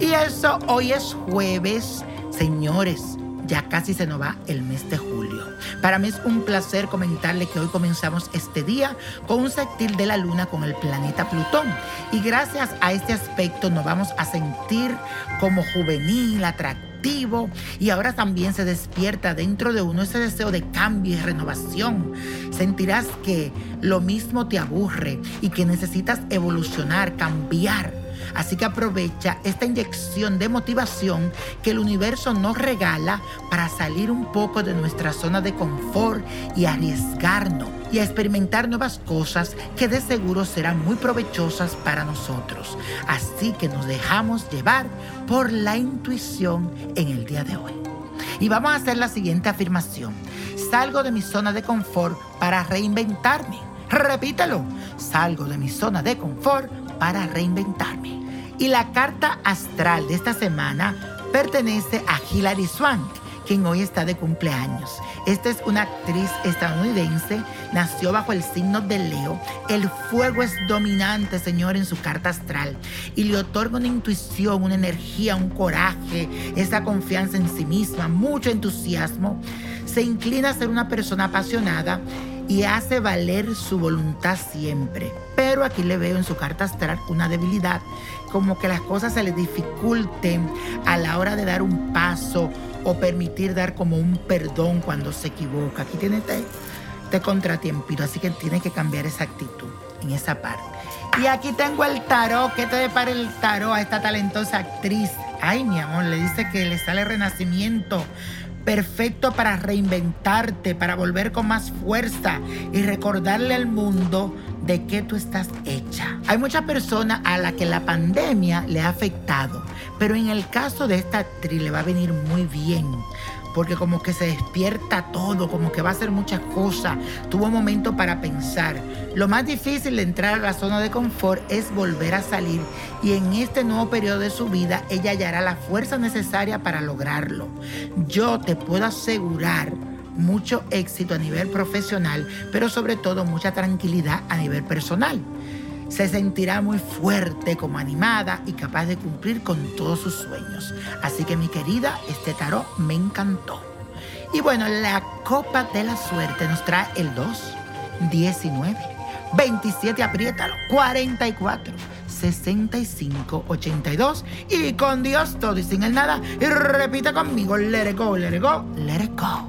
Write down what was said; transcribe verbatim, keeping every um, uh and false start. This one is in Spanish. Y eso, hoy es jueves, señores. Ya casi se nos va el mes de julio. Para mí es un placer comentarle que hoy comenzamos este día con un sextil de la luna con el planeta Plutón. Y gracias a este aspecto nos vamos a sentir como juvenil, atractivo. Y ahora también se despierta dentro de uno ese deseo de cambio y renovación. Sentirás que lo mismo te aburre y que necesitas evolucionar, cambiar. Así que aprovecha esta inyección de motivación que el universo nos regala para salir un poco de nuestra zona de confort y arriesgarnos y a experimentar nuevas cosas que de seguro serán muy provechosas para nosotros. Así que nos dejamos llevar por la intuición en el día de hoy. Y vamos a hacer la siguiente afirmación. Salgo de mi zona de confort para reinventarme. Repítelo. Salgo de mi zona de confort para reinventarme. Y la carta astral de esta semana pertenece a Hillary Swank, quien hoy está de cumpleaños. Esta es una actriz estadounidense, nació bajo el signo de Leo. El fuego es dominante, señor, en su carta astral y le otorga una intuición, una energía, un coraje, esa confianza en sí misma, mucho entusiasmo. Se inclina a ser una persona apasionada y hace valer su voluntad siempre. Pero aquí le veo en su carta astral una debilidad, como que las cosas se le dificulten a la hora de dar un paso o permitir dar como un perdón cuando se equivoca. Aquí tiene este, este contratiempito, así que tiene que cambiar esa actitud en esa parte. Y aquí tengo el tarot. ¿Qué te depara el tarot a esta talentosa actriz? Ay, mi amor, le dice que le sale renacimiento. Perfecto para reinventarte, para volver con más fuerza y recordarle al mundo de qué tú estás hecha. Hay muchas personas a las que la pandemia le ha afectado, pero en el caso de esta actriz le va a venir muy bien, porque como que se despierta todo, como que va a hacer muchas cosas. Tuvo un momento para pensar. Lo más difícil de entrar a la zona de confort es volver a salir, y en este nuevo periodo de su vida ella hallará la fuerza necesaria para lograrlo. Yo te puedo asegurar mucho éxito a nivel profesional, pero sobre todo mucha tranquilidad a nivel personal. Se sentirá muy fuerte, como animada y capaz de cumplir con todos sus sueños. Así que, mi querida, este tarot me encantó. Y bueno, la copa de la suerte nos trae el dos, diecinueve, veintisiete, apriétalo, cuarenta y cuatro, sesenta y cinco, ochenta y dos. Y con Dios todo y sin el nada. Y repita conmigo, let it go, let it go, let it go.